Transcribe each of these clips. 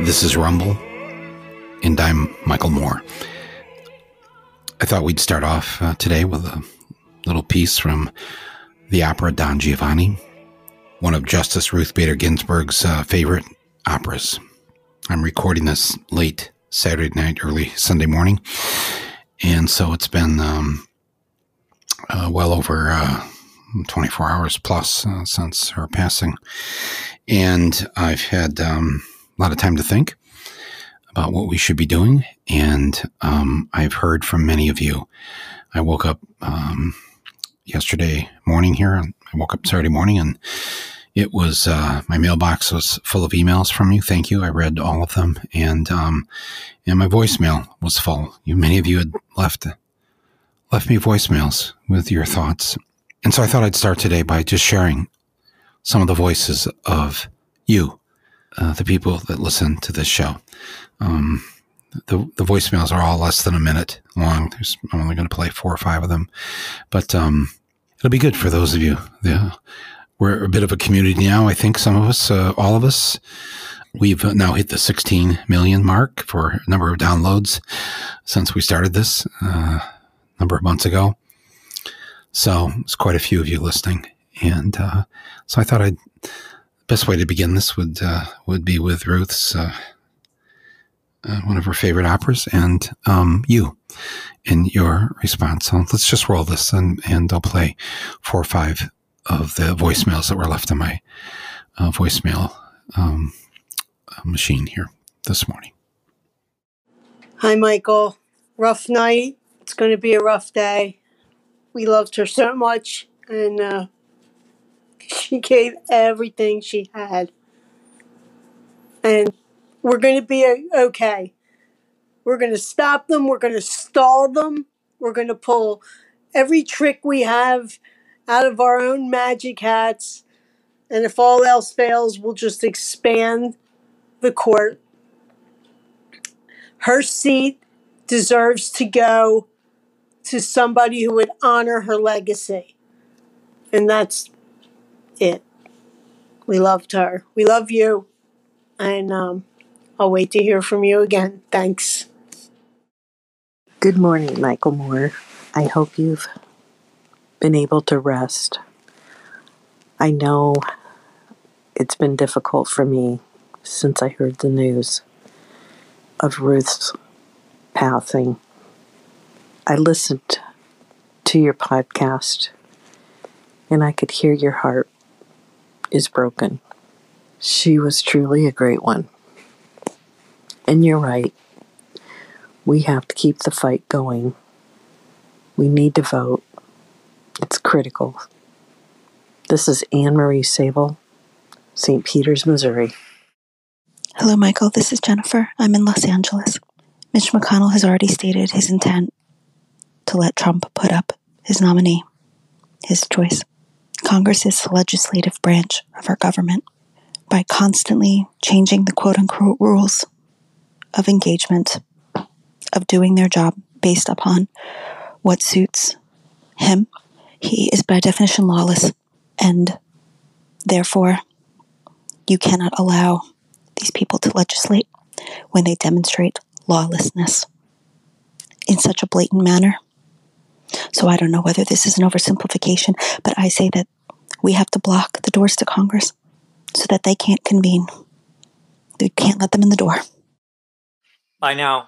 This is Rumble, and I'm Michael Moore. I thought we'd start off today with a little piece from the opera Don Giovanni, one of Justice Ruth Bader Ginsburg's favorite operas. I'm recording this late Saturday night, early Sunday morning, and so it's been well over 24 hours plus since her passing, and I've had a lot of time to think about what we should be doing. And I've heard from many of you. I woke up yesterday morning here. I woke up Saturday morning, and it was my mailbox was full of emails from you. Thank you. I read all of them, and my voicemail was full. Many of you had left me voicemails with your thoughts, and so I thought I'd start today by just sharing some of the voices of you. The people that listen to this show. The voicemails are all less than a minute long. I'm only going to play 4 or 5 of them. But it'll be good for those of you. Yeah. We're a bit of a community now, I think, some of us, all of us. We've now hit the 16 million mark for a number of downloads since we started this a number of months ago. So it's quite a few of you listening. And so I thought I'd... Best way to begin this would be with Ruth's one of her favorite operas, and you and your response. So let's just roll this, and I'll play 4 or 5 of the voicemails that were left in my voicemail machine here this morning. Hi, Michael. Rough night. It's going to be a rough day. We loved her so much, and she gave everything she had. And we're going to be okay. We're going to stop them. We're going to stall them. We're going to pull every trick we have out of our own magic hats. And if all else fails, we'll just expand the court. Her seat deserves to go to somebody who would honor her legacy. And that's it. We loved her. We love you. And I'll wait to hear from you again. Thanks. Good morning, Michael Moore. I hope you've been able to rest. I know it's been difficult for me since I heard the news of Ruth's passing. I listened to your podcast, and I could hear your heart is broken. She was truly a great one. And you're right. We have to keep the fight going. We need to vote. It's critical. This is Anne Marie Sable, St. Peters, Missouri. Hello, Michael. This is Jennifer. I'm in Los Angeles. Mitch McConnell has already stated his intent to let Trump put up his nominee, his choice. Congress is the legislative branch of our government. By constantly changing the quote-unquote rules of engagement, of doing their job based upon what suits him, he is by definition lawless, and therefore you cannot allow these people to legislate when they demonstrate lawlessness in such a blatant manner. So I don't know whether this is an oversimplification, but I say that we have to block the doors to Congress so that they can't convene. We can't let them in the door. By now,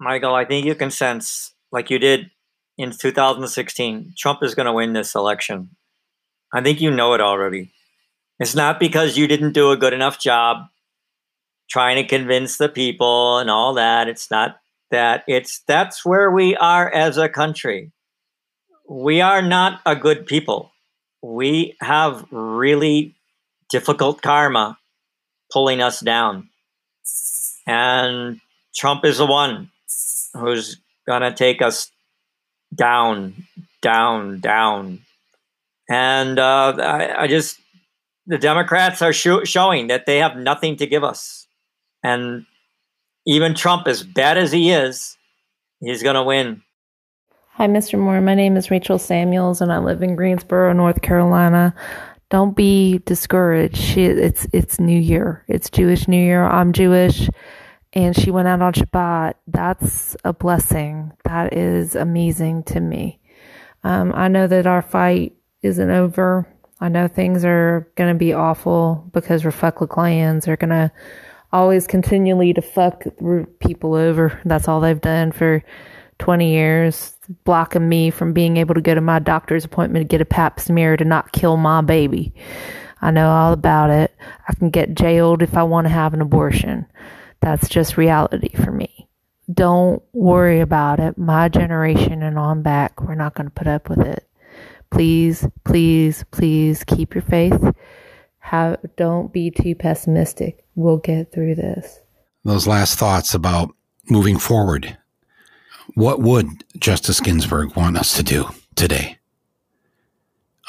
Michael, I think you can sense, like you did in 2016, Trump is going to win this election. I think you know it already. It's not because you didn't do a good enough job trying to convince the people and all that. It's not that. That's where we are as a country. We are not a good people. We have really difficult karma pulling us down. And Trump is the one who's going to take us down, down, down. And the Democrats are showing that they have nothing to give us. And even Trump, as bad as he is, he's going to win. Hi, Mr. Moore. My name is Rachel Samuels, and I live in Greensboro, North Carolina. Don't be discouraged. It's New Year. It's Jewish New Year. I'm Jewish. And she went out on Shabbat. That's a blessing. That is amazing to me. I know that our fight isn't over. I know things are going to be awful because Refucklians are going to always continually to fuck people over. That's all they've done for 20 years, blocking me from being able to go to my doctor's appointment to get a pap smear to not kill my baby. I know all about it. I can get jailed if I want to have an abortion. That's just reality for me. Don't worry about it. My generation and on back, we're not going to put up with it. Please, please, please keep your faith. Don't be too pessimistic. We'll get through this. Those last thoughts about moving forward. What would Justice Ginsburg want us to do today?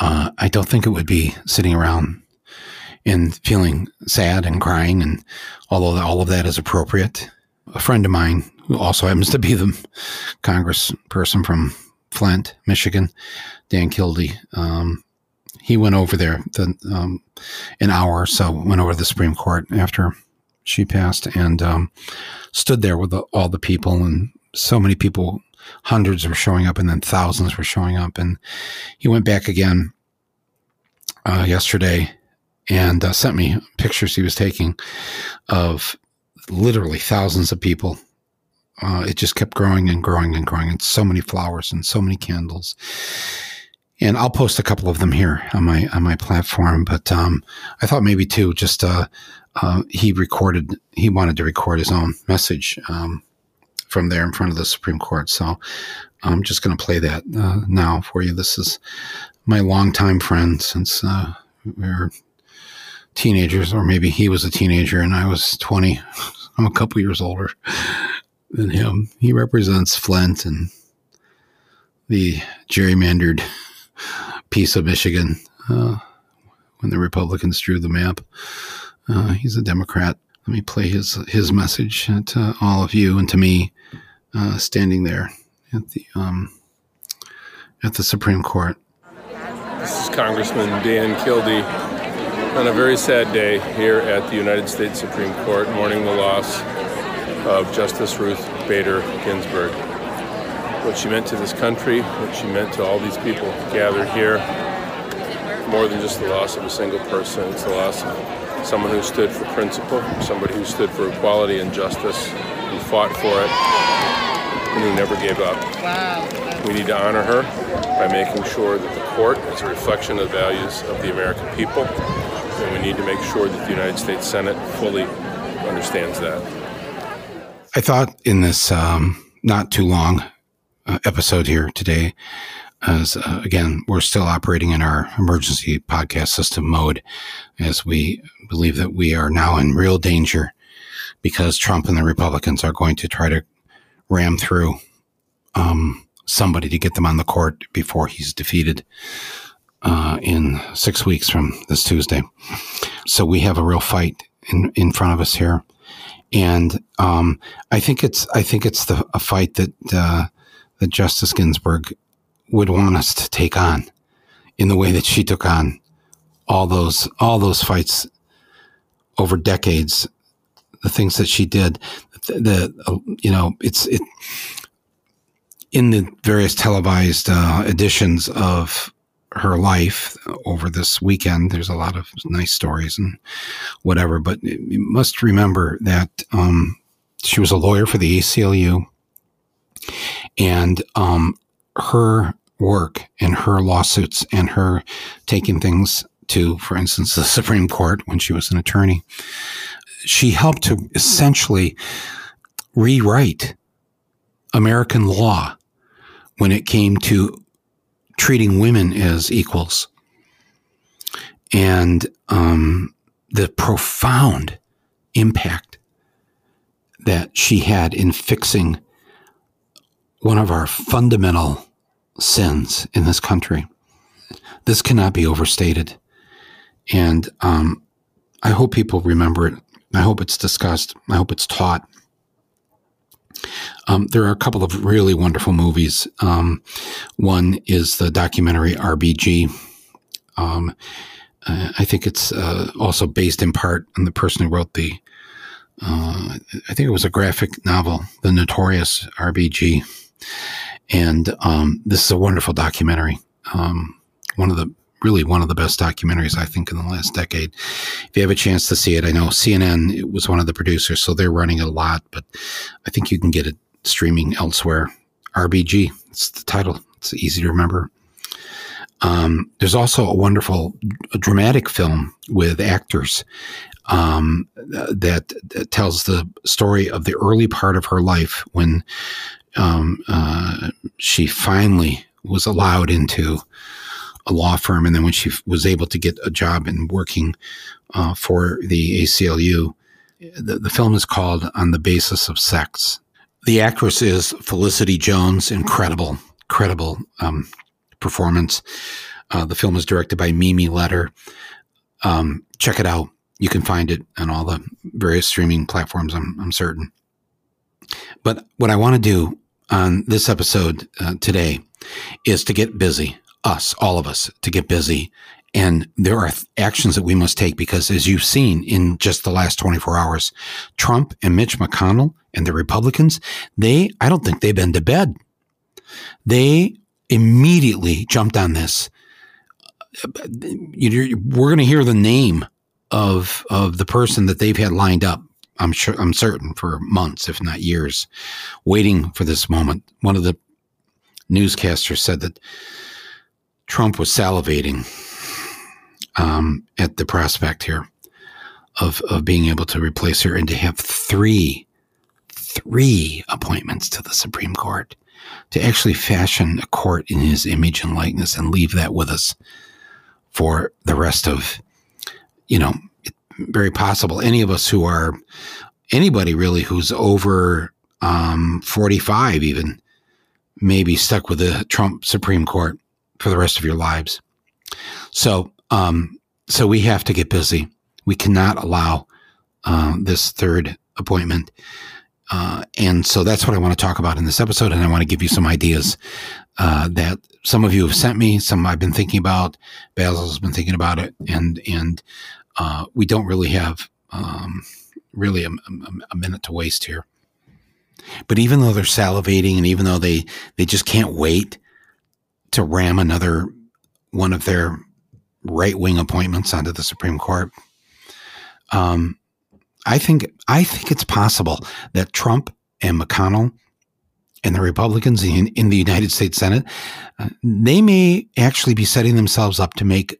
I don't think it would be sitting around and feeling sad and crying, and although all of that is appropriate. A friend of mine, who also happens to be the congressperson from Flint, Michigan, Dan Kildee, he went over there an hour or so, went over to the Supreme Court after she passed, and stood there with all the people, and so many people, hundreds were showing up, and then thousands were showing up. And he went back again yesterday and sent me pictures he was taking of literally thousands of people. It just kept growing and growing and growing, and so many flowers and so many candles. And I'll post a couple of them here on my platform. But I thought maybe too, just he wanted to record his own message from there in front of the Supreme Court. So I'm just going to play that now for you. This is my longtime friend since we were teenagers, or maybe he was a teenager and I was 20. I'm a couple years older than him. He represents Flint and the gerrymandered piece of Michigan when the Republicans drew the map. He's a Democrat. Let me play his message to all of you and to me, standing there at the Supreme Court. This is Congressman Dan Kildee on a very sad day here at the United States Supreme Court, mourning the loss of Justice Ruth Bader Ginsburg. What she meant to this country, what she meant to all these people gathered here, more than just the loss of a single person, it's the loss of someone who stood for principle, somebody who stood for equality and justice, who fought for it, and who never gave up. Wow. We need to honor her by making sure that the court is a reflection of the values of the American people, and we need to make sure that the United States Senate fully understands that. I thought in this not too long episode here today, as again, we're still operating in our emergency podcast system mode, as we believe that we are now in real danger because Trump and the Republicans are going to try to ram through somebody to get them on the court before he's defeated in 6 weeks from this Tuesday. So we have a real fight in front of us here, and I think it's a fight that Justice Ginsburg would want us to take on, in the way that she took on all those fights over decades, the things that she did, it's in the various televised editions of her life over this weekend. There's a lot of nice stories and whatever, but you must remember that she was a lawyer for the ACLU, and her work and her lawsuits and her taking things to, for instance, the Supreme Court when she was an attorney, she helped to essentially rewrite American law when it came to treating women as equals. And the profound impact that she had in fixing one of our fundamental sins in this country. This cannot be overstated. And I hope people remember it. I hope it's discussed. I hope it's taught. There are a couple of really wonderful movies. One is the documentary RBG. I think it's also based in part on the person who wrote the, I think it was a graphic novel, the Notorious RBG. And this is a wonderful documentary. One of the best documentaries, I think, in the last decade. If you have a chance to see it, I know CNN, it was one of the producers, so they're running it a lot, but I think you can get it streaming elsewhere. RBG, it's the title. It's easy to remember. There's also a wonderful dramatic film with actors that tells the story of the early part of her life when she finally was allowed into a law firm, and then when she was able to get a job and working for the ACLU. The film is called On the Basis of Sex. The actress is Felicity Jones. Incredible performance. The film is directed by Mimi Leder. Check it out. You can find it on all the various streaming platforms, I'm certain. But what I want to do on this episode today is to get busy. Us, all of us, to get busy. And there are actions that we must take because, as you've seen in just the last 24 hours, Trump and Mitch McConnell and the Republicans, I don't think they've been to bed. They immediately jumped on this. We're going to hear the name of the person that they've had lined up, I'm certain, for months, if not years, waiting for this moment. One of the newscasters said that Trump was salivating at the prospect here of being able to replace her and to have three appointments to the Supreme Court, to actually fashion a court in his image and likeness and leave that with us for the rest of, very possible. Any of us anybody really who's over 45 even, may be stuck with the Trump Supreme Court for the rest of your lives. So we have to get busy. We cannot allow this third appointment. And so that's what I want to talk about in this episode. And I want to give you some ideas that some of you have sent me, some I've been thinking about, Basil's been thinking about it. And we don't really have really a minute to waste here. But even though they're salivating and even though they just can't wait to ram another one of their right-wing appointments onto the Supreme Court. I think it's possible that Trump and McConnell and the Republicans in the United States Senate, they may actually be setting themselves up to make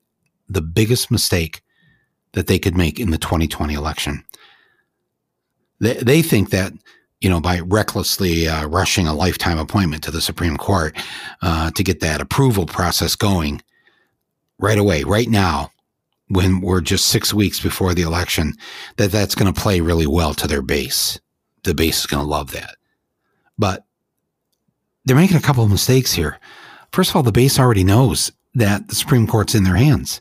the biggest mistake that they could make in the 2020 election. They think that, by recklessly rushing a lifetime appointment to the Supreme Court to get that approval process going right away, right now, when we're just 6 weeks before the election, that's going to play really well to their base. The base is going to love that. But they're making a couple of mistakes here. First of all, the base already knows that the Supreme Court's in their hands.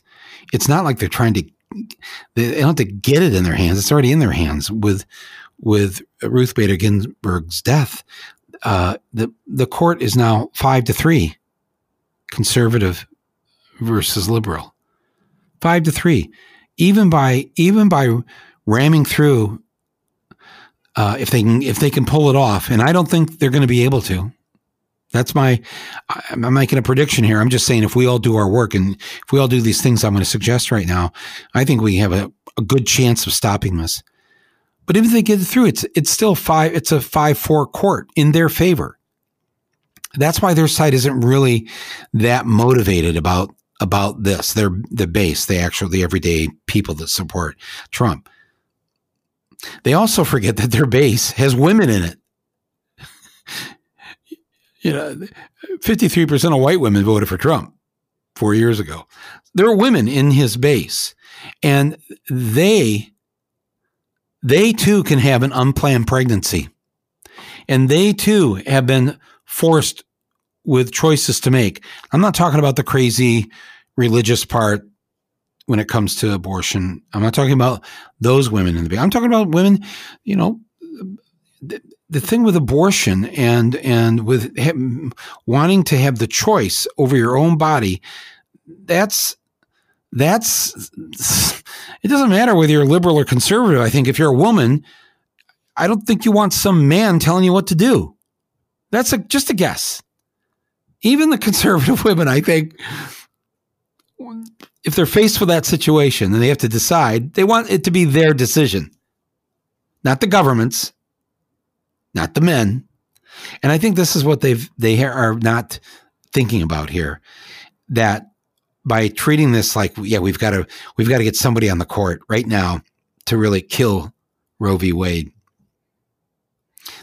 It's not like they don't have to get it in their hands. It's already in their hands with Ruth Bader Ginsburg's death, the court is now 5-3, conservative versus liberal, 5-3. Even by ramming through, if they can pull it off, and I don't think they're going to be able to. I'm making a prediction here. I'm just saying if we all do our work and if we all do these things I'm going to suggest right now, I think we have a good chance of stopping this. But if they get it through, it's still 5-4 court in their favor. That's why their side isn't really that motivated about this. They're the base, the everyday people that support Trump. They also forget that their base has women in it. 53% of white women voted for Trump 4 years ago. There are women in his base, and they too can have an unplanned pregnancy, and they too have been forced with choices to make. I'm not talking about the crazy religious part when it comes to abortion. I'm not talking about those women in the base. I'm talking about women, the thing with abortion and with wanting to have the choice over your own body, that's it doesn't matter whether you're liberal or conservative. I think if you're a woman, I don't think you want some man telling you what to do. That's just a guess. Even the conservative women, I think, if they're faced with that situation and they have to decide, they want it to be their decision, not the government's, not the men. And I think this is what they are not thinking about here, that by treating this like, yeah, we've got to get somebody on the court right now to really kill Roe v. Wade.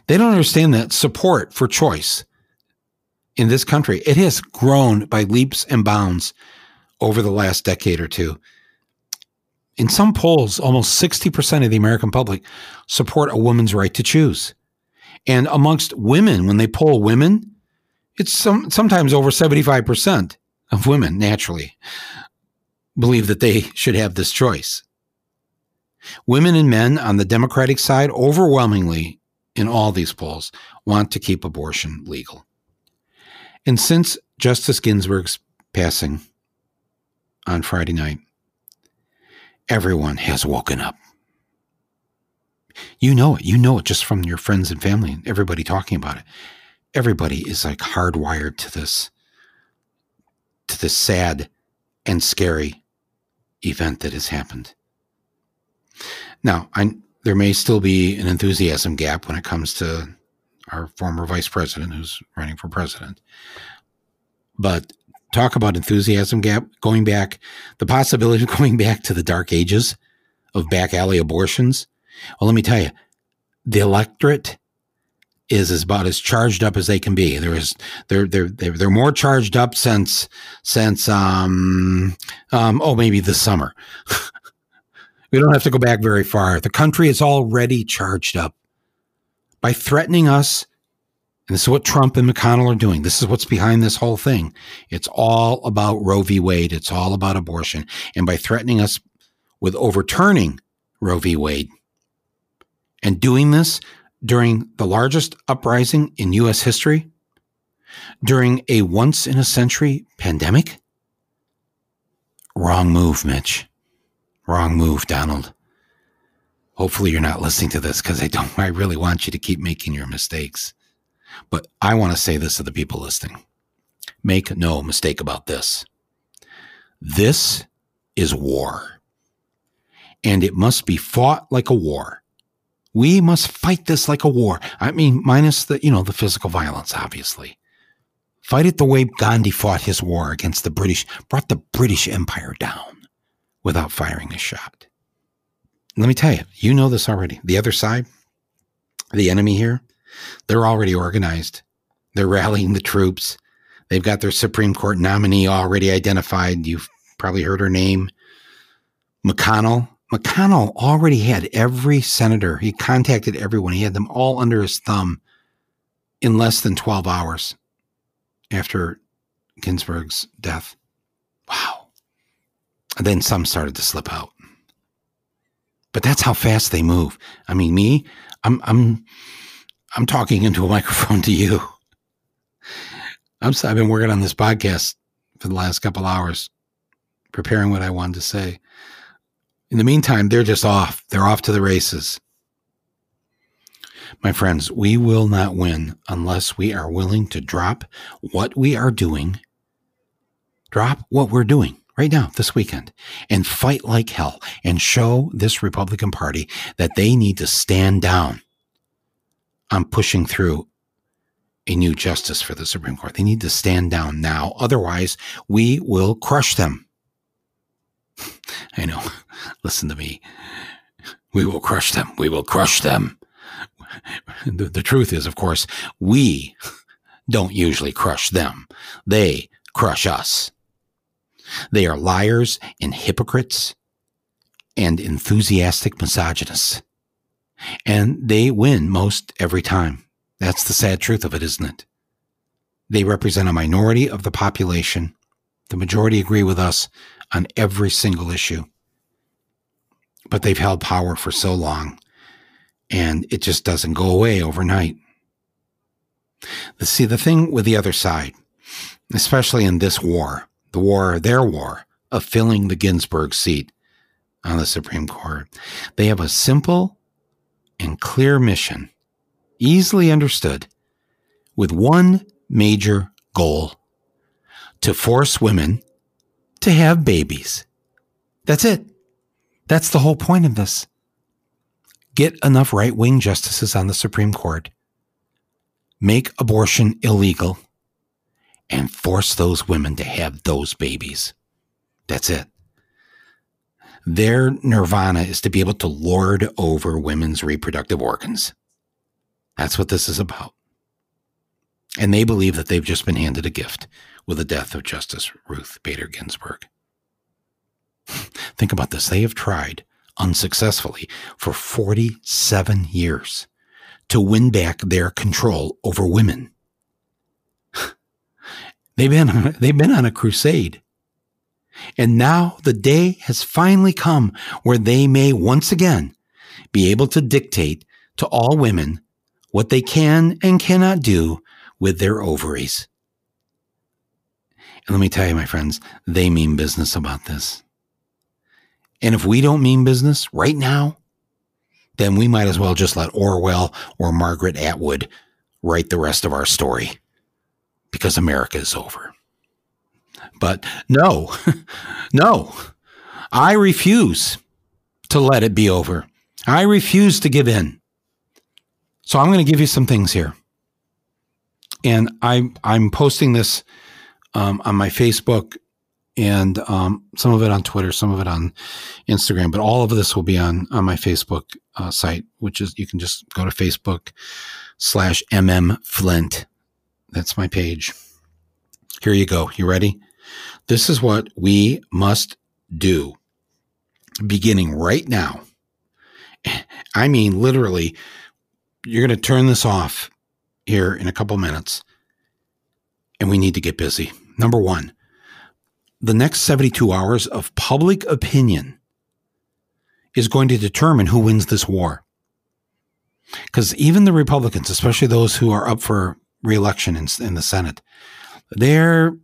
They don't understand that support for choice in this country, it has grown by leaps and bounds over the last decade or two. In some polls, almost 60% of the American public support a woman's right to choose. And amongst women, when they poll women, it's sometimes over 75% of women naturally believe that they should have this choice. Women and men on the Democratic side overwhelmingly in all these polls want to keep abortion legal. And since Justice Ginsburg's passing on Friday night, everyone has woken up. You know it just from your friends and family and everybody talking about it. Everybody is like hardwired to this sad and scary event that has happened. Now, there may still be an enthusiasm gap when it comes to our former vice president who's running for president. But talk about enthusiasm gap, the possibility of going back to the dark ages of back alley abortions. Well, let me tell you, the electorate is about as charged up as they can be. They're more charged up since maybe this summer. We don't have to go back very far. The country is already charged up by threatening us. And this is what Trump and McConnell are doing. This is what's behind this whole thing. It's all about Roe v. Wade. It's all about abortion. And by threatening us with overturning Roe v. Wade and doing this during the largest uprising in U.S. history, during a once-in-a-century pandemic? Wrong move, Mitch. Wrong move, Donald. Hopefully you're not listening to this because I really want you to keep making your mistakes. But I want to say this to the people listening. Make no mistake about this. This is war. And it must be fought like a war. We must fight this like a war. I mean, minus the physical violence, obviously. Fight it the way Gandhi fought his war against the British, brought the British Empire down without firing a shot. Let me tell you, you know this already. The other side, the enemy here, they're already organized. They're rallying the troops. They've got their Supreme Court nominee already identified. You've probably heard her name, McConnell. McConnell already had every senator. He contacted everyone. He had them all under his thumb in less than 12 hours after Ginsburg's death. Wow. And then some started to slip out. But that's how fast they move. I mean, I'm talking into a microphone to you. I've been working on this podcast for the last couple hours, preparing what I wanted to say. In the meantime, they're just off. They're off to the races. My friends, we will not win unless we are willing to drop what we are doing. Drop what we're doing right now, this weekend, and fight like hell and show this Republican Party that they need to stand down on pushing through a new justice for the Supreme Court. They need to stand down now. Otherwise, we will crush them. I know. Listen to me. We will crush them. We will crush them. The truth is, of course, we don't usually crush them. They crush us. They are liars and hypocrites and enthusiastic misogynists. And they win most every time. That's the sad truth of it, isn't it? They represent a minority of the population. The majority agree with us on every single issue. But they've held power for so long, and it just doesn't go away overnight. See, the thing with the other side, especially in this war, their war of filling the Ginsburg seat on the Supreme Court. They have a simple and clear mission, easily understood, with one major goal: to force women to have babies. That's it. That's the whole point of this. Get enough right-wing justices on the Supreme Court, make abortion illegal, and force those women to have those babies. That's it. Their nirvana is to be able to lord over women's reproductive organs. That's what this is about. And they believe that they've just been handed a gift with the death of Justice Ruth Bader Ginsburg. Think about this. They have tried unsuccessfully for 47 years to win back their control over women. They've been on a crusade. And now the day has finally come where they may once again be able to dictate to all women what they can and cannot do with their ovaries. And let me tell you, my friends, they mean business about this. And if we don't mean business right now, then we might as well just let Orwell or Margaret Atwood write the rest of our story, because America is over. But no, I refuse to let it be over. I refuse to give in. So I'm going to give you some things here. And I'm posting this on my Facebook and some of it on Twitter, some of it on Instagram, but all of this will be on my Facebook site, which is, you can just go to Facebook.com/MMFlint. That's my page. Here you go. You ready? This is what we must do beginning right now. I mean, literally, you're going to turn this off here in a couple minutes, and we need to get busy. Number one, the next 72 hours of public opinion is going to determine who wins this war. Because even the Republicans, especially those who are up for re-election in the Senate, they're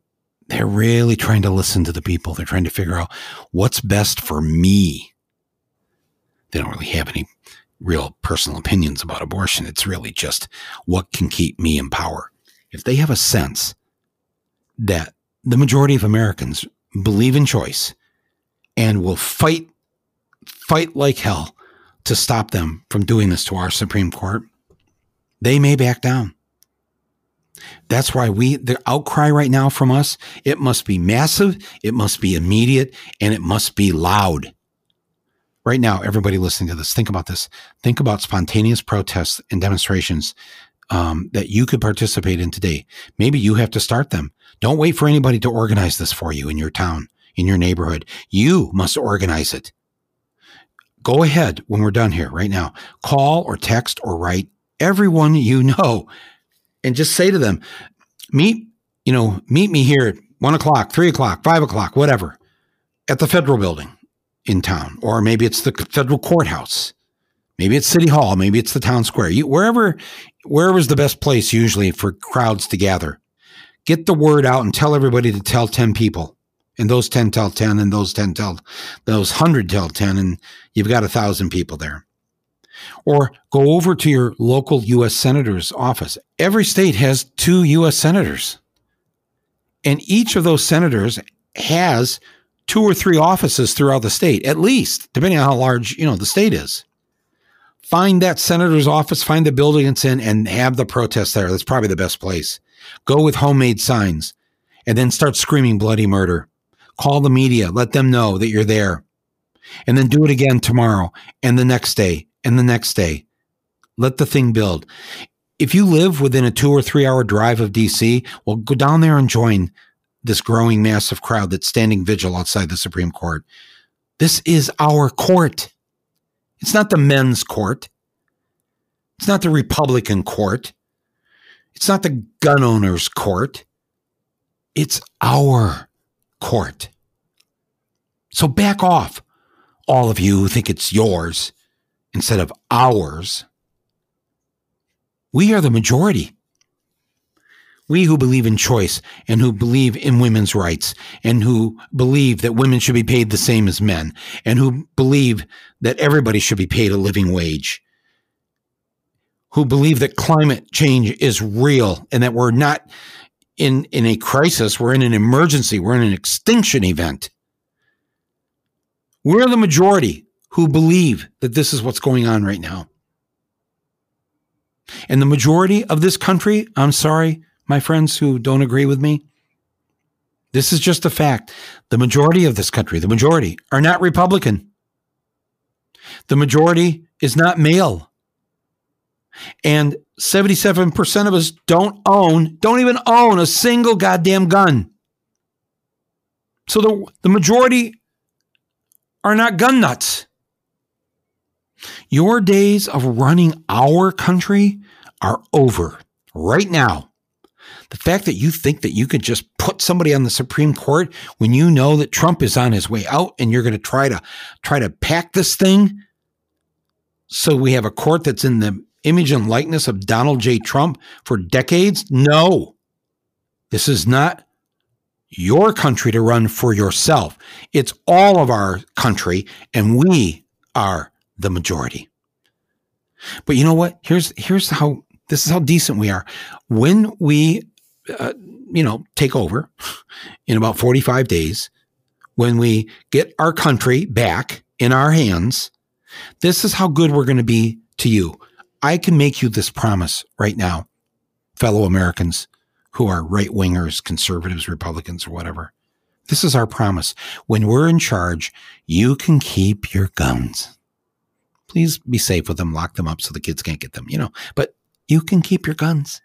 really trying to listen to the people. They're trying to figure out what's best for me. They don't really have any real personal opinions about abortion. It's really just what can keep me in power. If they have a sense that the majority of Americans believe in choice and will fight like hell to stop them from doing this to our Supreme Court, they may back down. That's why the outcry right now from us, it must be massive, it must be immediate, and it must be loud. Right now, everybody listening to this, think about this. Think about spontaneous protests and demonstrations that you could participate in today. Maybe you have to start them. Don't wait for anybody to organize this for you in your town, in your neighborhood. You must organize it. Go ahead when we're done here right now. Call or text or write everyone you know and just say to them, meet me here at 1 o'clock, 3 o'clock, 5 o'clock, whatever, at the federal building in town, or maybe it's the federal courthouse, maybe it's City Hall, maybe it's the town square, wherever's the best place usually for crowds to gather. Get the word out and tell everybody to tell 10 people, and those 10 tell 10, and those 10 tell, those 100 tell 10, and you've got 1,000 people there. Or go over to your local U.S. senator's office. Every state has 2 U.S. senators, and each of those senators has 2 or 3 offices throughout the state, at least, depending on how large, the state is. Find that senator's office, find the building it's in, and have the protest there. That's probably the best place. Go with homemade signs and then start screaming bloody murder. Call the media. Let them know that you're there. And then do it again tomorrow and the next day and the next day. Let the thing build. If you live within a 2 or 3 hour drive of DC, well, go down there and join this growing massive crowd that's standing vigil outside the Supreme Court. This is our court. It's not the men's court. It's not the Republican court. It's not the gun owner's court. It's our court. So back off, all of you who think it's yours instead of ours. We are the majority. We who believe in choice and who believe in women's rights and who believe that women should be paid the same as men and who believe that everybody should be paid a living wage, who believe that climate change is real and that we're not in a crisis, we're in an emergency, we're in an extinction event. We're the majority who believe that this is what's going on right now. And the majority of this country, I'm sorry, my friends who don't agree with me, this is just a fact. The majority of this country, the majority, are not Republican. The majority is not male. And 77% of us don't even own a single goddamn gun. So the majority are not gun nuts. Your days of running our country are over right now. The fact that you think that you could just put somebody on the Supreme Court when you know that Trump is on his way out and you're going to try to pack this thing so we have a court that's in the image and likeness of Donald J. Trump for decades? No. This is not your country to run for yourself. It's all of our country, and we are the majority. But you know what? This is how decent we are. When we, take over in about 45 days, when we get our country back in our hands, this is how good we're going to be to you. I can make you this promise right now, fellow Americans who are right-wingers, conservatives, Republicans, or whatever. This is our promise. When we're in charge, you can keep your guns. Please be safe with them. Lock them up so the kids can't get them, but you can keep your guns.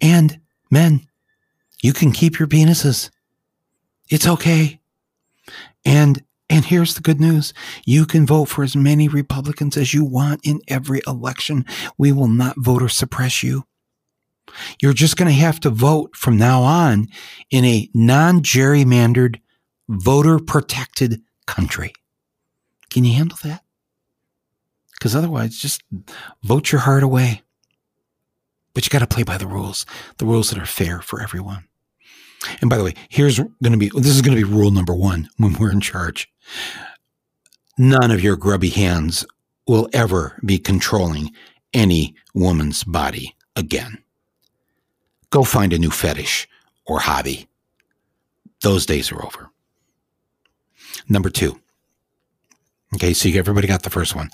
And men, you can keep your penises. It's okay. And here's the good news. You can vote for as many Republicans as you want in every election. We will not voter suppress you. You're just going to have to vote from now on in a non-gerrymandered, voter-protected country. Can you handle that? Because otherwise, just vote your heart away. But you got to play by the rules that are fair for everyone. And by the way, this is going to be rule number one when we're in charge. None of your grubby hands will ever be controlling any woman's body again. Go find a new fetish or hobby. Those days are over. Number two. Okay, so everybody got the first one.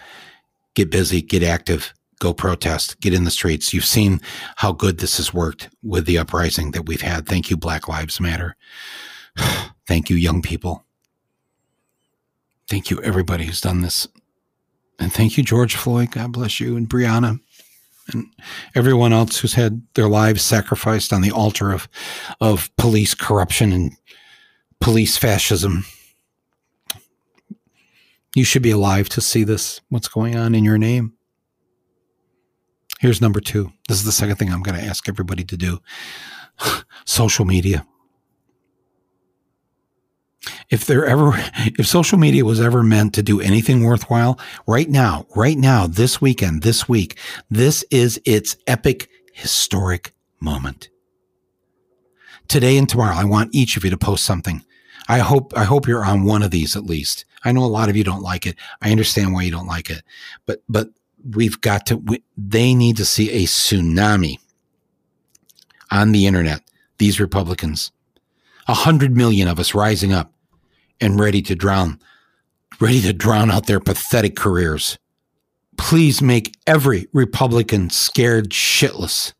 Get busy, get active, go protest, get in the streets. You've seen how good this has worked with the uprising that we've had. Thank you, Black Lives Matter. Thank you, young people. Thank you, everybody who's done this. And thank you, George Floyd. God bless you. And Breonna and everyone else who's had their lives sacrificed on the altar of police corruption and police fascism. You should be alive to see this, what's going on in your name. Here's number two. This is the second thing I'm going to ask everybody to do. Social media. If social media was ever meant to do anything worthwhile, right now, this weekend, this week, this is its epic, historic moment. Today and tomorrow, I want each of you to post something. I hope you're on one of these at least. I know a lot of you don't like it. I understand why you don't like it, but we've got to. They need to see a tsunami on the internet. These Republicans, 100 million of us rising up and ready to drown out their pathetic careers. Please make every Republican scared shitless,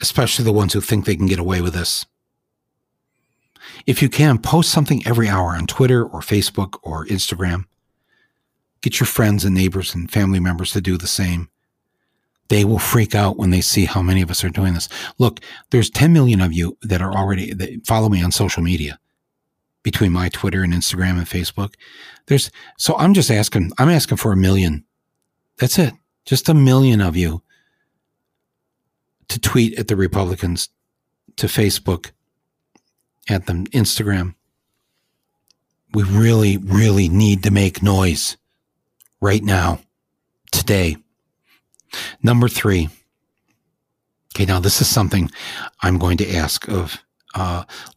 especially the ones who think they can get away with this. If you can, post something every hour on Twitter or Facebook or Instagram. Get your friends and neighbors and family members to do the same. They will freak out when they see how many of us are doing this. Look, there's 10 million of you that follow me on social media between my Twitter and Instagram and Facebook. So I'm just asking, for 1 million. That's it. Just 1 million of you to tweet at the Republicans, to Facebook, at them, Instagram. We really, really need to make noise right now, today. Number three, Okay, now this is something I'm going to ask of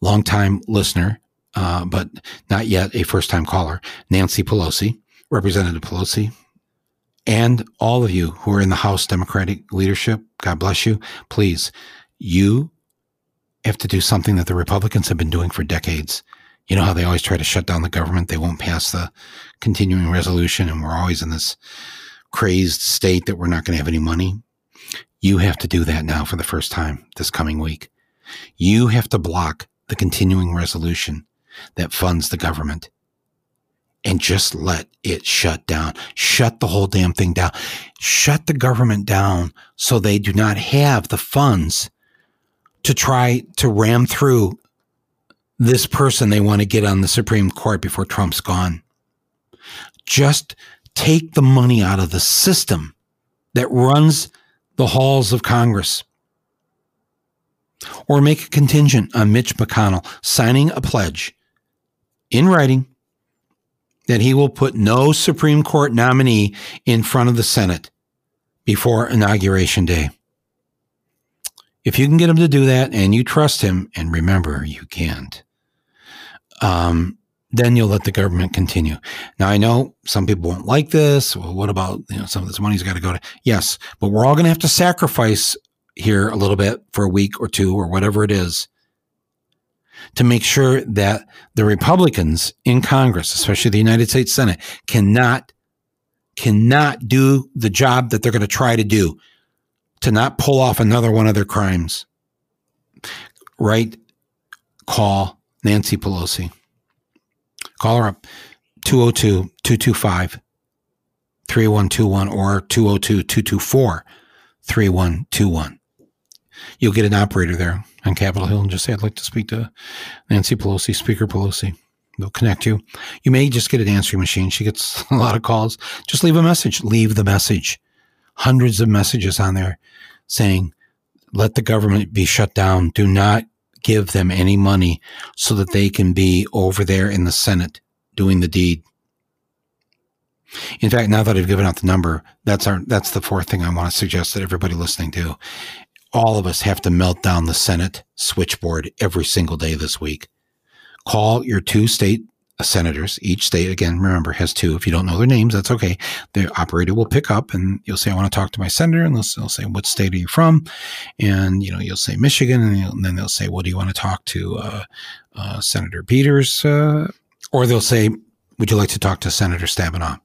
longtime listener, but not yet a first-time caller, Nancy Pelosi, Representative Pelosi, and all of you who are in the House Democratic leadership, God bless you. Please, you have to do something that the Republicans have been doing for decades. You know how they always try to shut down the government? They won't pass the continuing resolution, and we're always in this crazed state that we're not going to have any money. You have to do that now for the first time this coming week. You have to block the continuing resolution that funds the government and just let it shut down. Shut the whole damn thing down. Shut the government down so they do not have the funds to try to ram through this person they want to get on the Supreme Court before Trump's gone. Just take the money out of the system that runs the halls of Congress. Or make a contingent on Mitch McConnell signing a pledge in writing that he will put no Supreme Court nominee in front of the Senate before Inauguration Day. If you can get him to do that and you trust him, and remember, you can't, then you'll let the government continue. Now, I know some people won't like this. Well, what about, some of this money's got to go to, yes, but we're all going to have to sacrifice here a little bit for a week or two or whatever it is to make sure that the Republicans in Congress, especially the United States Senate, cannot do the job that they're going to try to do to not pull off another one of their crimes. Right? Call Nancy Pelosi. Call her up, 202-225-3121 or 202-224-3121. You'll get an operator there on Capitol Hill and just say, I'd like to speak to Nancy Pelosi, Speaker Pelosi. They'll connect you. You may just get an answering machine. She gets a lot of calls. Just leave a message. Leave the message. Hundreds of messages on there saying, let the government be shut down. Do not give them any money so that they can be over there in the Senate doing the deed. In fact, now that I've given out the number, that's the fourth thing I want to suggest that everybody listening do. All of us have to melt down the Senate switchboard every single day this week. Call your two state senators. Each state, again, remember, has two. If you don't know their names, that's okay. The operator will pick up and you'll say, I want to talk to my senator. And they'll say, what state are you from? And, you'll say Michigan. And then they'll say, well, do you want to talk to Senator Peters? Or they'll say, would you like to talk to Senator Stabenow?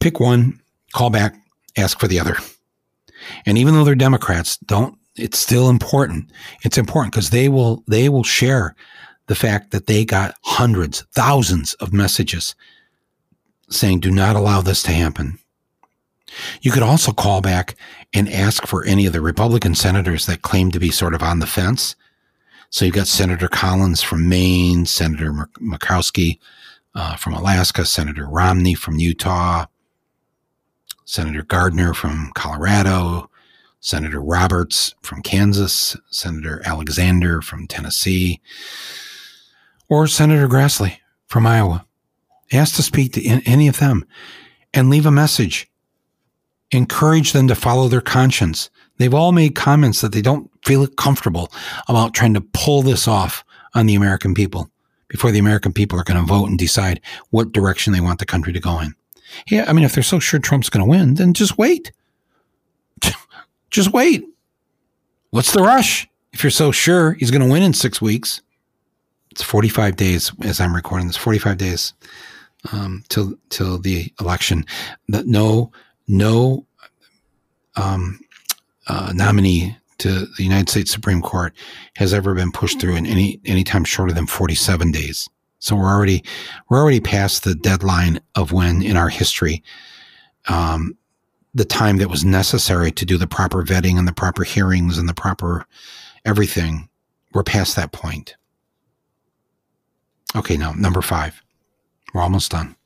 Pick one, call back, ask for the other. And even though they're Democrats, it's still important. It's important because they will share the fact that they got hundreds, thousands of messages saying, do not allow this to happen. You could also call back and ask for any of the Republican senators that claim to be sort of on the fence. So you've got Senator Collins from Maine, Senator Murkowski from Alaska, Senator Romney from Utah, Senator Gardner from Colorado, Senator Roberts from Kansas, Senator Alexander from Tennessee, or Senator Grassley from Iowa. Ask to speak to any of them and leave a message. Encourage them to follow their conscience. They've all made comments that they don't feel comfortable about trying to pull this off on the American people before the American people are going to vote and decide what direction they want the country to go in. Yeah, if they're so sure Trump's going to win, then just wait. Just wait. What's the rush? If you're so sure he's going to win in 6 weeks, it's 45 days as I'm recording this, 45 days till the election. No nominee to the United States Supreme Court has ever been pushed through in any time shorter than 47 days. So we're already past the deadline of when in our history, the time that was necessary to do the proper vetting and the proper hearings and the proper everything. We're past that point. Okay, now, number 5. We're almost done.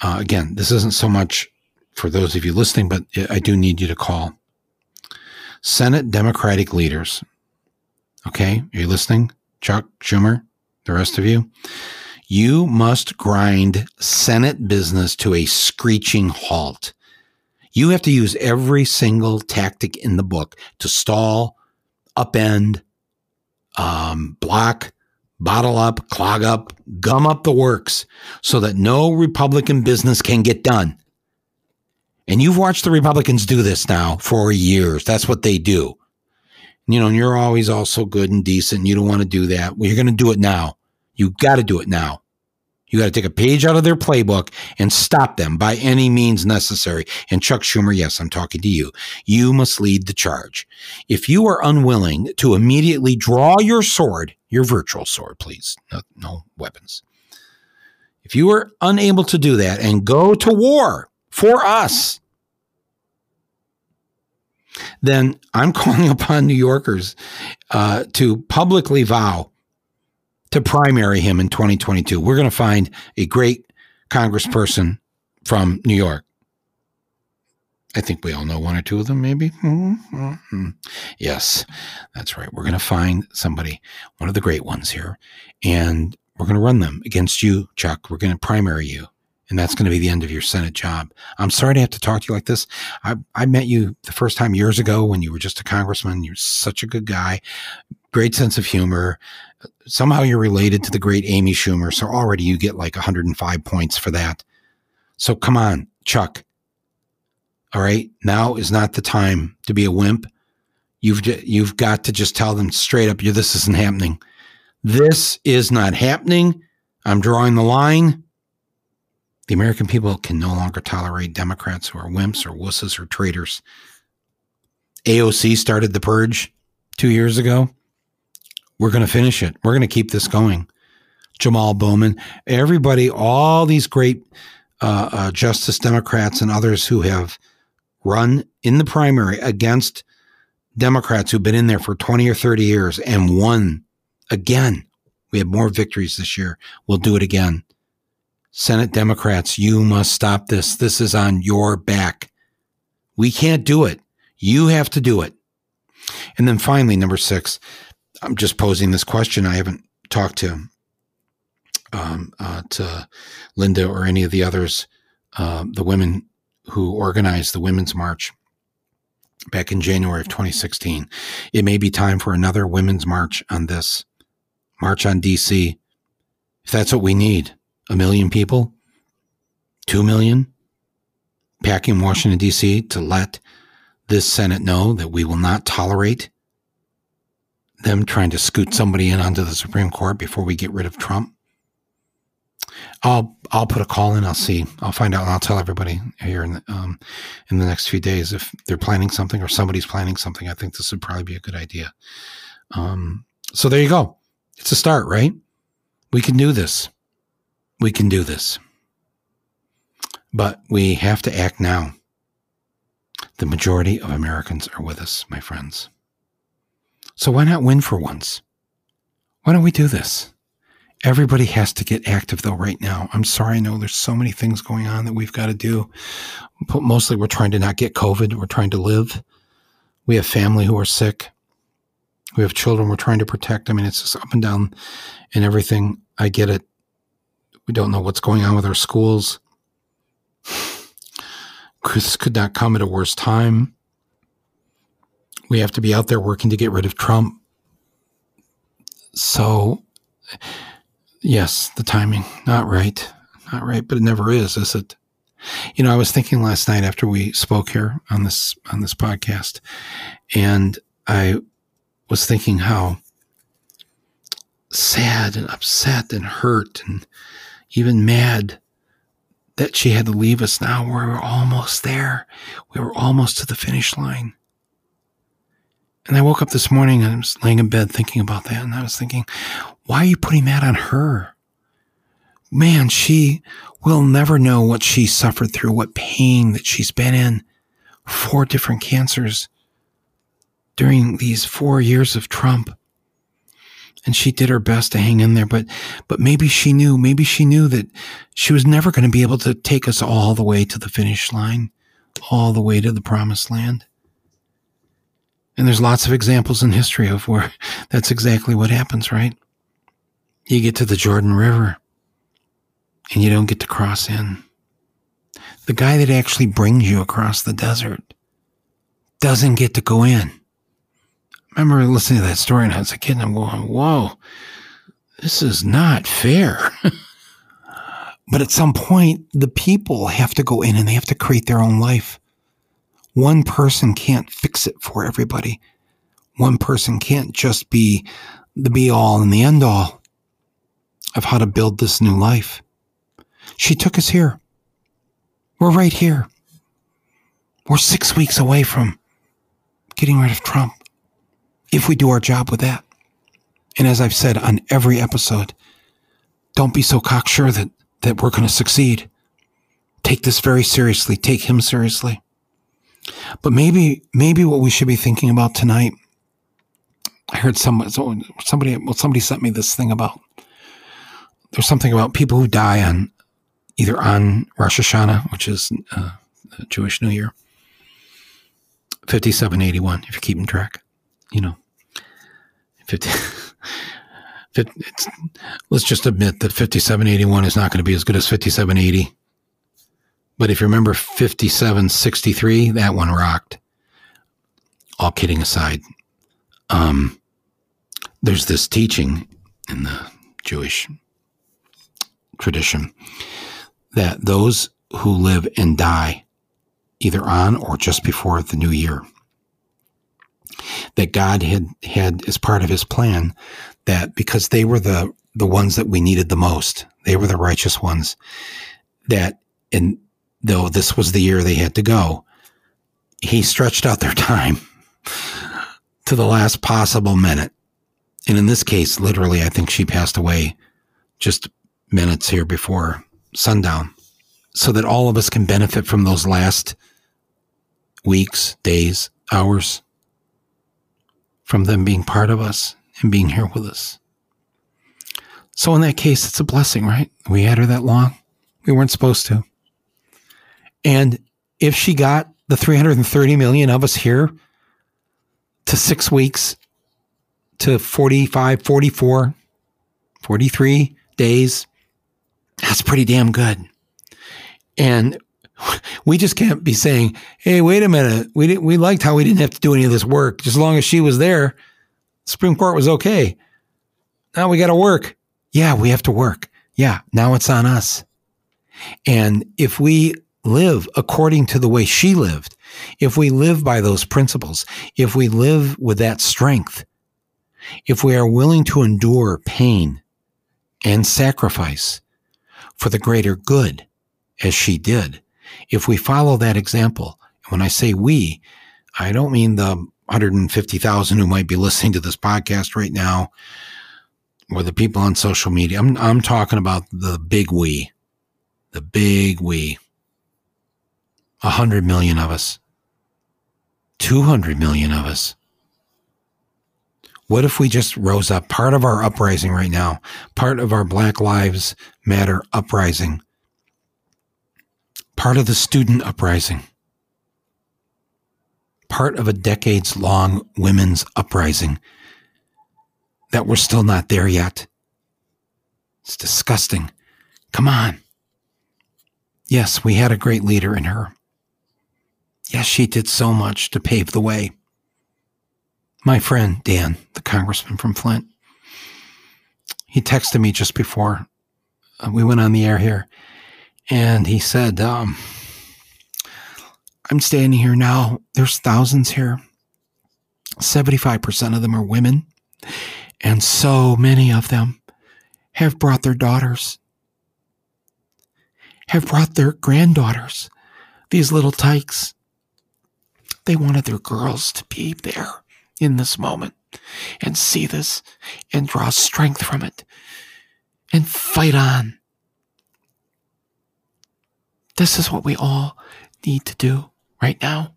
Again, this isn't so much for those of you listening, but I do need you to call. Senate Democratic leaders. Okay, are you listening? Chuck Schumer, the rest of you. You must grind Senate business to a screeching halt. You have to use every single tactic in the book to stall, upend, block, bottle up, clog up, gum up the works so that no Republican business can get done. And you've watched the Republicans do this now for years. That's what they do. You know, and you're always all so good and decent. You don't want to do that. Well, you're going to do it now. You got to do it now. You got to take a page out of their playbook and stop them by any means necessary. And Chuck Schumer, yes, I'm talking to you. You must lead the charge. If you are unwilling to immediately draw your sword, your virtual sword, please, no weapons. If you are unable to do that and go to war for us, then I'm calling upon New Yorkers to publicly vow to primary him in 2022. We're going to find a great congressperson from New York. I think we all know one or two of them, maybe. Mm-hmm. Yes, that's right. We're going to find somebody, one of the great ones here, and we're going to run them against you, Chuck. We're going to primary you. And that's going to be the end of your Senate job. I'm sorry to have to talk to you like this. I met you the first time years ago when you were just a congressman. You're such a good guy. Great sense of humor. Somehow you're related to the great Amy Schumer. So already you get like 105 points for that. So come on, Chuck. All right. Now is not the time to be a wimp. You've got to just tell them straight up, this isn't happening. This is not happening. I'm drawing the line. The American people can no longer tolerate Democrats who are wimps or wusses or traitors. AOC started the purge 2 years ago. We're going to finish it. We're going to keep this going. Jamal Bowman, everybody, all these great Justice Democrats and others who have run in the primary against Democrats who've been in there for 20 or 30 years and won again. We had more victories this year. We'll do it again. Senate Democrats, you must stop this. This is on your back. We can't do it. You have to do it. And then finally, number six, I'm just posing this question. I haven't talked to Linda or any of the others, the women who organized the Women's March back in January of 2016. It may be time for another Women's March on this, March on DC. If that's what we need. 1 million people, 2 million, packing Washington, D.C. to let this Senate know that we will not tolerate them trying to scoot somebody in onto the Supreme Court before we get rid of Trump. I'll put a call in. I'll see. I'll find out. And I'll tell everybody here in the next few days if they're planning something or somebody's planning something. I think this would probably be a good idea. So there you go. It's a start, right? We can do this. We can do this, but we have to act now. The majority of Americans are with us, my friends. So why not win for once? Why don't we do this? Everybody has to get active though right now. I'm sorry. I know there's so many things going on that we've got to do, but mostly we're trying to not get COVID. We're trying to live. We have family who are sick. We have children we're trying to protect. I mean, it's just up and down and everything. I get it. We don't know what's going on with our schools. This could not come at a worse time. We have to be out there working to get rid of Trump. So, yes, the timing, not right. Not right, but it never is it? You know, I was thinking last night after we spoke here on this podcast, and I was thinking how sad and upset and hurt and even mad that she had to leave us now. We were almost there. We were almost to the finish line. And I woke up this morning and I was laying in bed thinking about that. And I was thinking, why are you putting that on her? Man, she will never know what she suffered through, what pain that she's been in. 4 different cancers during these 4 years of Trump. And she did her best to hang in there, but maybe she knew that she was never going to be able to take us all the way to the finish line, all the way to the promised land. And there's lots of examples in history of where that's exactly what happens, right? You get to the Jordan River and you don't get to cross in. the guy that actually brings you across the desert doesn't get to go in. I remember listening to that story when I was a kid, and I'm going, whoa, this is not fair. But at some point, the people have to go in and they have to create their own life. One person can't fix it for everybody. One person can't just be the be-all and the end-all of how to build this new life. She took us here. We're right here. We're 6 weeks away from getting rid of Trump, if we do our job with that. And as I've said on every episode, don't be so cocksure that we're going to succeed. Take this very seriously. Take him seriously. But maybe what we should be thinking about tonight, I heard somebody sent me this thing about, there's something about people who die on either on Rosh Hashanah, which is the Jewish New Year, 5781, if you're keeping track, you know. 50, let's just admit that 5781 is not going to be as good as 5780. But if you remember 5763, that one rocked. All kidding aside, there's this teaching in the Jewish tradition that those who live and die either on or just before the new year, that God had as part of his plan, that because they were the ones that we needed the most, they were the righteous ones, that in though this was the year they had to go, he stretched out their time to the last possible minute. And in this case, literally, I think she passed away just minutes here before sundown, so that all of us can benefit from those last weeks, days, hours, from them being part of us and being here with us. So in that case, it's a blessing, right? We had her that long. We weren't supposed to. And if she got the 330 million of us here to 6 weeks, to 45, 44, 43 days, that's pretty damn good. And we just can't be saying, hey, wait a minute, we liked how we didn't have to do any of this work. As long as she was there, the Supreme Court was okay. Now we got to work. Yeah, we have to work. Yeah, now it's on us. And if we live according to the way she lived, if we live by those principles, if we live with that strength, if we are willing to endure pain and sacrifice for the greater good, as she did, if we follow that example, and when I say we, I don't mean the 150,000 who might be listening to this podcast right now, or the people on social media. I'm talking about the big we, 100 million of us, 200 million of us. What if we just rose up? Part of our uprising right now, part of our Black Lives Matter uprising, part of the student uprising, part of a decades-long women's uprising, that we're still not there yet. It's disgusting. Come on. Yes, we had a great leader in her. Yes, she did so much to pave the way. My friend, Dan, the congressman from Flint, he texted me just before we went on the air here, and he said, I'm standing here now. There's thousands here. 75% of them are women, and so many of them have brought their daughters, have brought their granddaughters, these little tykes. They wanted their girls to be there in this moment and see this and draw strength from it and fight on. This is what we all need to do right now.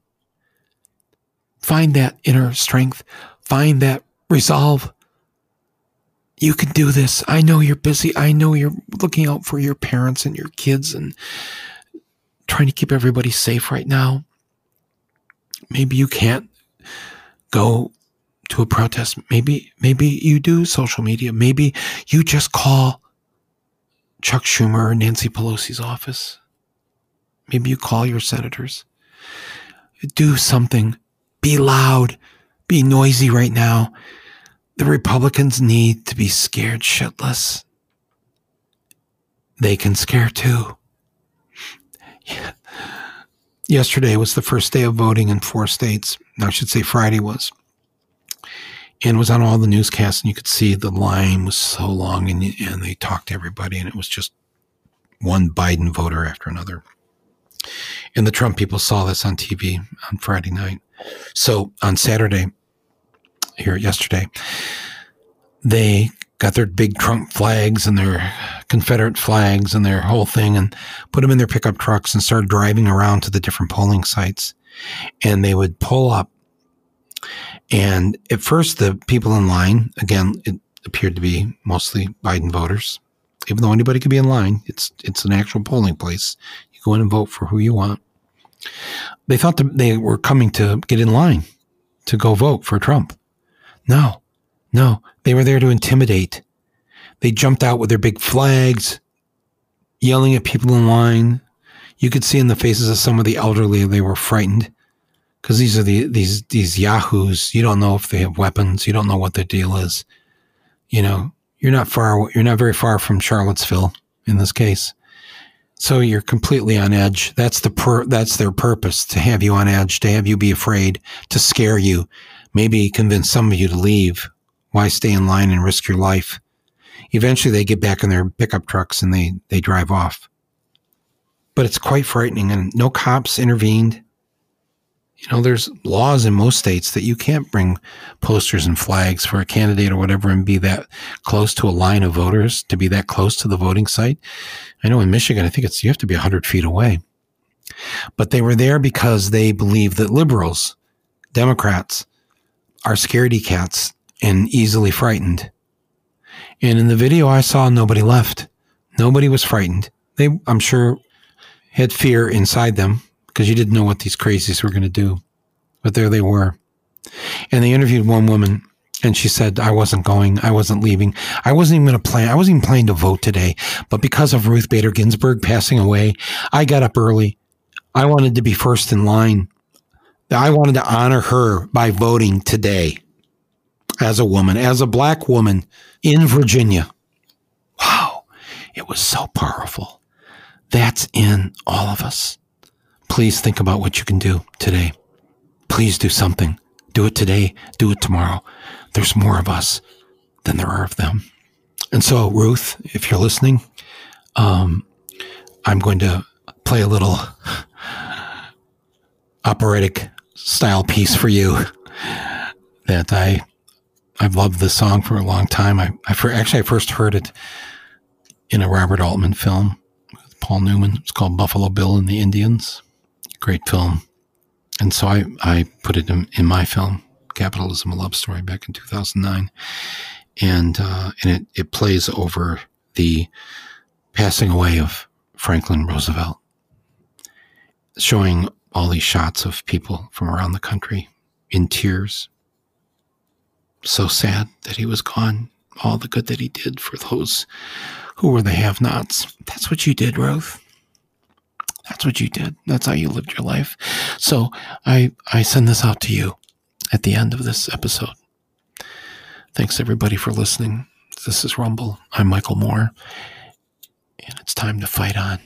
Find that inner strength. Find that resolve. You can do this. I know you're busy. I know you're looking out for your parents and your kids and trying to keep everybody safe right now. Maybe you can't go to a protest. Maybe you do social media. Maybe you just call Chuck Schumer or Nancy Pelosi's office. Maybe you call your senators. Do something. Be loud. Be noisy right now. The Republicans need to be scared shitless. They can scare too. Yeah. Yesterday was the first day of voting in 4 states. I should say Friday was. And it was on all the newscasts, and you could see the line was so long, and they talked to everybody, and it was just one Biden voter after another. And the Trump people saw this on TV on Friday night. So on Saturday, here yesterday, they got their big Trump flags and their Confederate flags and their whole thing and put them in their pickup trucks and started driving around to the different polling sites. And they would pull up. And at first, the people in line, again, it appeared to be mostly Biden voters, even though anybody could be in line. It's an actual polling place. You go in and vote for who you want. They thought they were coming to get in line to go vote for Trump. No, they were there to intimidate. They jumped out with their big flags, yelling at people in line. You could see in the faces of some of the elderly, they were frightened. Because these are these yahoos. You don't know if they have weapons. You don't know what their deal is. You know, you're not very far from Charlottesville in this case. So you're completely on edge. That's that's their purpose, to have you on edge, to have you be afraid, to scare you, maybe convince some of you to leave. Why stay in line and risk your life? Eventually they get back in their pickup trucks and they drive off. But it's quite frightening, and no cops intervened. You know, there's laws in most states that you can't bring posters and flags for a candidate or whatever and be that close to a line of voters, to be that close to the voting site. I know in Michigan, I think you have to be 100 feet away. But they were there because they believe that liberals, Democrats, are scaredy cats and easily frightened. And in the video I saw, nobody left. Nobody was frightened. They, I'm sure, had fear inside them, because you didn't know what these crazies were going to do. But there they were. And they interviewed one woman, and she said, I wasn't going. I wasn't leaving. I wasn't even going to plan. I wasn't even planning to vote today. But because of Ruth Bader Ginsburg passing away, I got up early. I wanted to be first in line. I wanted to honor her by voting today as a woman, as a black woman in Virginia. Wow. It was so powerful. That's in all of us. Please think about what you can do today. Please do something. Do it today. Do it tomorrow. There's more of us than there are of them. And so, Ruth, if you're listening, I'm going to play a little operatic style piece for you that I've loved this song for a long time. I first heard it in a Robert Altman film with Paul Newman. It's called Buffalo Bill and the Indians. Great film. And so I put it in my film, Capitalism, A Love Story, back in 2009. And it plays over the passing away of Franklin Roosevelt, showing all these shots of people from around the country in tears. So sad that he was gone. All the good that he did for those who were the have-nots. That's what you did, Ruth. That's what you did. That's how you lived your life. So I send this out to you at the end of this episode. Thanks, everybody, for listening. This is Rumble. I'm Michael Moore, and it's time to fight on.